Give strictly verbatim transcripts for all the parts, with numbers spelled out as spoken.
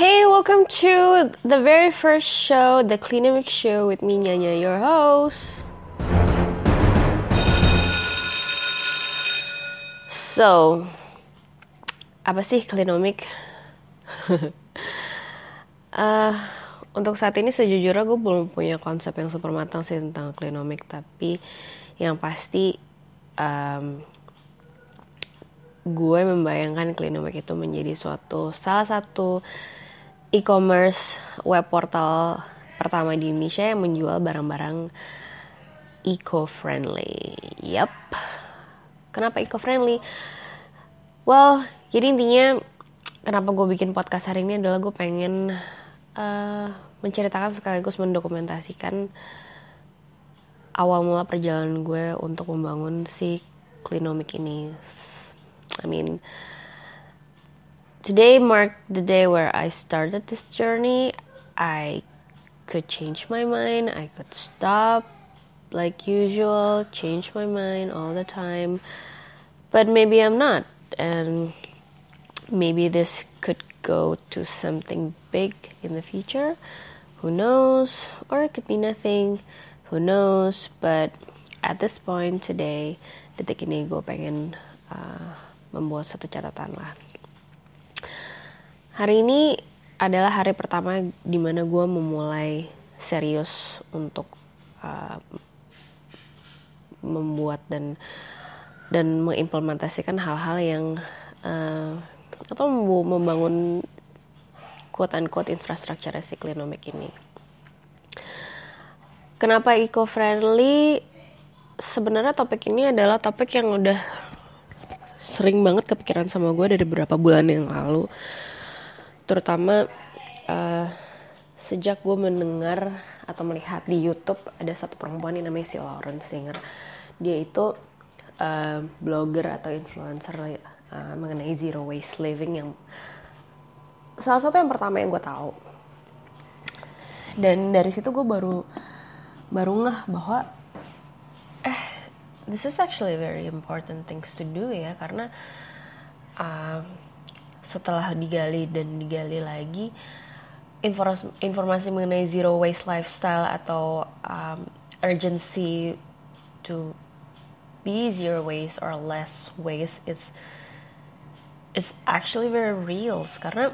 Hey, welcome to the very first show, the Klinomik show with me, Nyanya, your host. So, apa sih Klinomik? uh, untuk saat ini sejujurnya gue belum punya konsep yang super matang sih tentang Klinomik, tapi yang pasti um, gue membayangkan Klinomik itu menjadi suatu salah satu e-commerce web portal pertama di Indonesia yang menjual barang-barang eco-friendly. Yap. Kenapa eco-friendly? Well, jadi intinya kenapa gue bikin podcast hari ini adalah gue pengen uh, menceritakan sekaligus mendokumentasikan awal mula perjalanan gue untuk membangun si Klinomik ini. I mean, today marked the day where I started this journey. I could change my mind. I could stop like usual, change my mind all the time. But maybe I'm not. And maybe this could go to something big in the future. Who knows? Or it could be nothing. Who knows? But at this point today, detik ini gue pengen uh, membuat satu catatan lah. Hari ini adalah hari pertama di mana gue memulai serius untuk uh, membuat dan dan mengimplementasikan hal-hal yang uh, atau membangun quote unquote infrastruktur si Klinomik ini. Kenapa eco-friendly? Sebenarnya topik ini adalah topik yang udah sering banget kepikiran sama gue dari beberapa bulan yang lalu, terutama uh, sejak gue mendengar atau melihat di YouTube ada satu perempuan yang namanya si Lauren Singer. Dia itu uh, blogger atau influencer uh, mengenai zero waste living, yang salah satu yang pertama yang gue tahu. Dan dari situ gue baru baru ngeh bahwa eh this is actually very important things to do ya, karena uh, setelah digali dan digali lagi, Informasi, informasi mengenai zero waste lifestyle atau um, urgency to be zero waste or less waste is is actually very real. Karena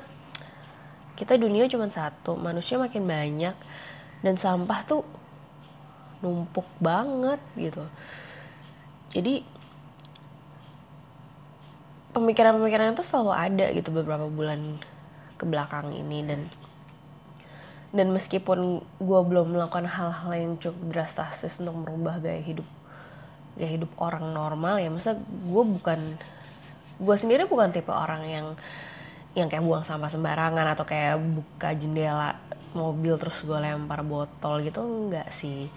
kita dunia cuma satu, manusia makin banyak dan sampah tuh numpuk banget gitu. Jadi pemikiran-pemikiran itu selalu ada gitu beberapa bulan kebelakang ini, dan Dan meskipun gue belum melakukan hal-hal yang cukup drastis untuk merubah gaya hidup gaya hidup orang normal ya, maksudnya gue bukan gue sendiri bukan tipe orang yang yang kayak buang sampah sembarangan atau kayak buka jendela mobil terus gue lempar botol gitu, enggak sih.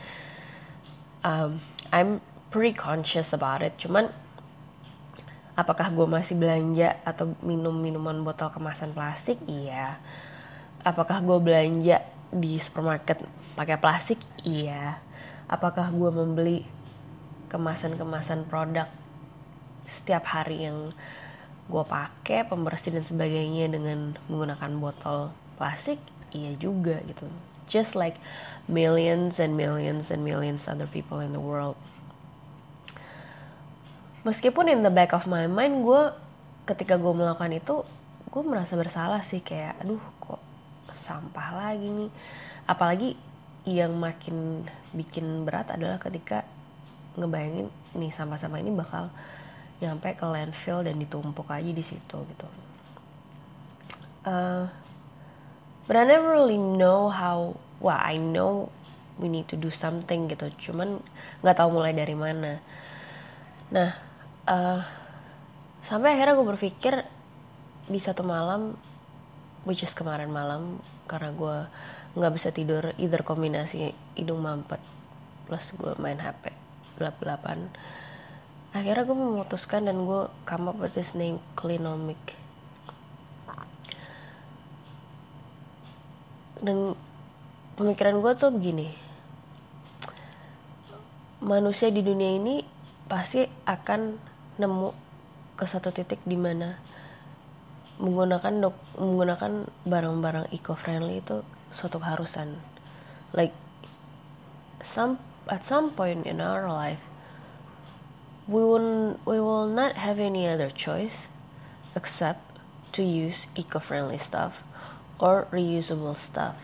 Um, I'm pretty conscious about it. Cuman apakah gue masih belanja atau minum minuman botol kemasan plastik? Iya. Apakah gue belanja di supermarket pakai plastik? Iya. Apakah gue membeli kemasan-kemasan produk setiap hari yang gue pakai, pembersih dan sebagainya dengan menggunakan botol plastik? Iya juga gitu. Just like millions and millions and millions other people in the world. Meskipun in the back of my mind, gue ketika gue melakukan itu, gue merasa bersalah sih, kayak aduh kok sampah lagi nih. Apalagi yang makin bikin berat adalah ketika ngebayangin nih sampah-sampah ini bakal nyampe ke landfill dan ditumpuk aja di situ gitu. Uh, but I never really know how. Well, I know we need to do something gitu. Cuman nggak tahu mulai dari mana. Nah, uh, sampai akhirnya gue berpikir di satu malam, which is kemarin malam, karena gue gak bisa tidur, either kombinasi hidung mampet plus gue main H P gelap-gelapan. Akhirnya gue memutuskan dan gue come up with this name, Klinomik. Dan pemikiran gue tuh begini, manusia di dunia ini pasti akan nemu ke satu titik di mana menggunakan dok, menggunakan barang-barang eco-friendly itu suatu keharusan. Like some at some point in our life, we will we will not have any other choice except to use eco-friendly stuff or reusable stuff.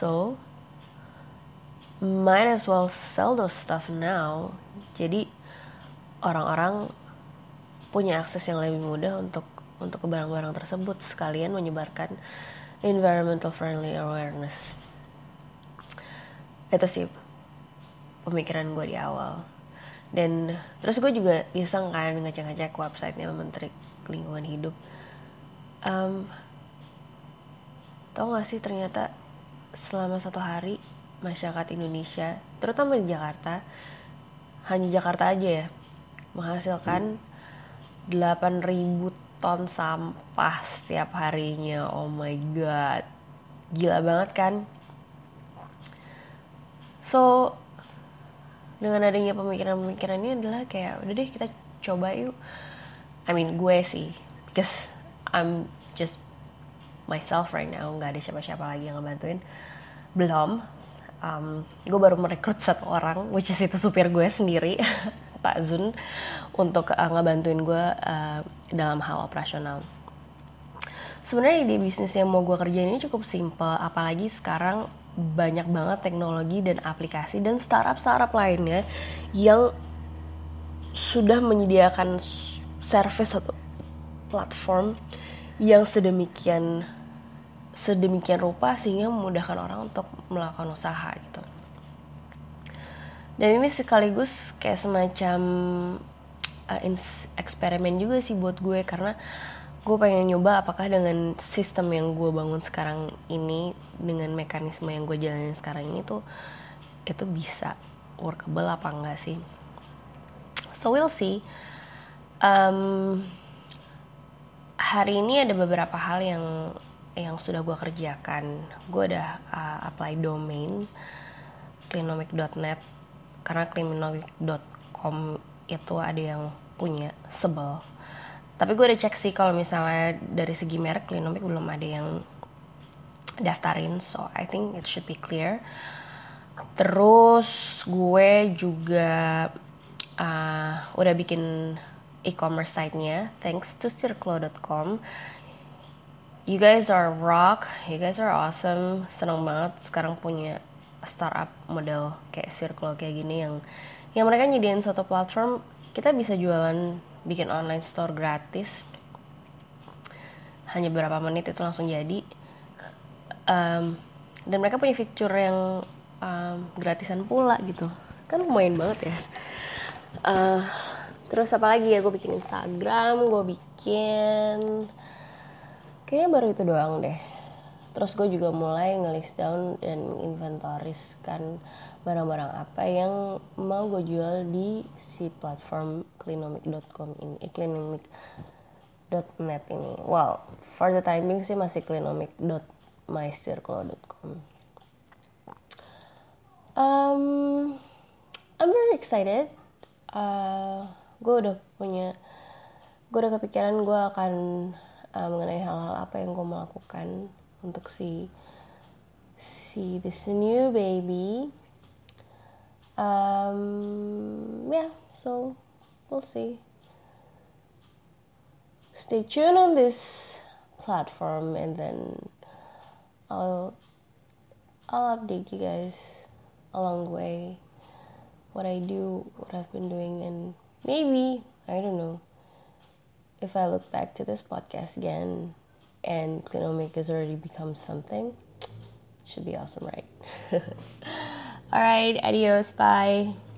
So, might as well sell those stuff now. Jadi orang-orang punya akses yang lebih mudah untuk untuk ke barang-barang tersebut, sekalian menyebarkan environmental friendly awareness. Itu sih pemikiran gue di awal. Dan terus gue juga iseng kan ngecek-ngecek websitenya Menteri Lingkungan Hidup. Um, tau gak sih ternyata selama satu hari masyarakat Indonesia, terutama di Jakarta, hanya Jakarta aja ya, menghasilkan hmm. delapan ribu ton sampah setiap harinya. Oh my god, gila banget kan? So, dengan adanya pemikiran-pemikiran ini adalah kayak, udah deh kita coba yuk. I mean, gue sih, because I'm just myself right now, gak ada siapa-siapa lagi yang ngebantuin. Belum, um, gue baru merekrut satu orang, which is itu supir gue sendiri, Pak Zun, untuk uh, ngebantuin gue uh, dalam hal operasional. Sebenarnya ide bisnis yang mau gue kerjain ini cukup simple, apalagi sekarang banyak banget teknologi dan aplikasi dan startup-startup lainnya yang sudah menyediakan service atau platform yang sedemikian sedemikian rupa sehingga memudahkan orang untuk melakukan usaha gitu. Dan ini sekaligus kayak semacam uh, eksperimen juga sih buat gue, karena gue pengen nyoba apakah dengan sistem yang gue bangun sekarang ini, dengan mekanisme yang gue jalanin sekarang ini tuh, itu bisa workable apa enggak sih. So we'll see. um, Hari ini ada beberapa hal yang Yang sudah gue kerjakan. Gue udah uh, apply domain Klinomik dot net, karena Klinomik dot com itu ada yang punya, sebel. Tapi gue udah cek sih kalau misalnya dari segi merek Klinomik belum ada yang daftarin, so I think it should be clear. Terus gue juga uh, udah bikin e-commerce site-nya, thanks to cirklo dot com. You guys are rock, you guys are awesome. Seneng banget sekarang punya startup model kayak Cirklo kayak gini yang yang mereka nyediain suatu platform, kita bisa jualan, bikin online store gratis, hanya berapa menit itu langsung jadi. Um, dan mereka punya fitur yang um, gratisan pula gitu, kan lumayan banget ya. Uh, terus apa lagi ya, gue bikin Instagram, gue bikin, kayaknya baru itu doang deh. Terus gue juga mulai ngelist down dan inventariskan barang-barang apa yang mau gue jual di si platform klinomik dot com ini, eh, klinomik dot net ini. Well, for the timing sih masih klinomik dot my circle dot com. Um, I'm very excited. Uh, gue udah punya, gue udah kepikiran gue akan uh, mengenai hal-hal apa yang gue mau lakukan untuk si si this new baby. Um, yeah, so we'll see. Stay tuned on this platform, and then I'll I'll update you guys along the way, what I do, what I've been doing, and maybe, I don't know, if I look back to this podcast again and Klinomik has already become something, should be awesome, right? Alright, adios, bye.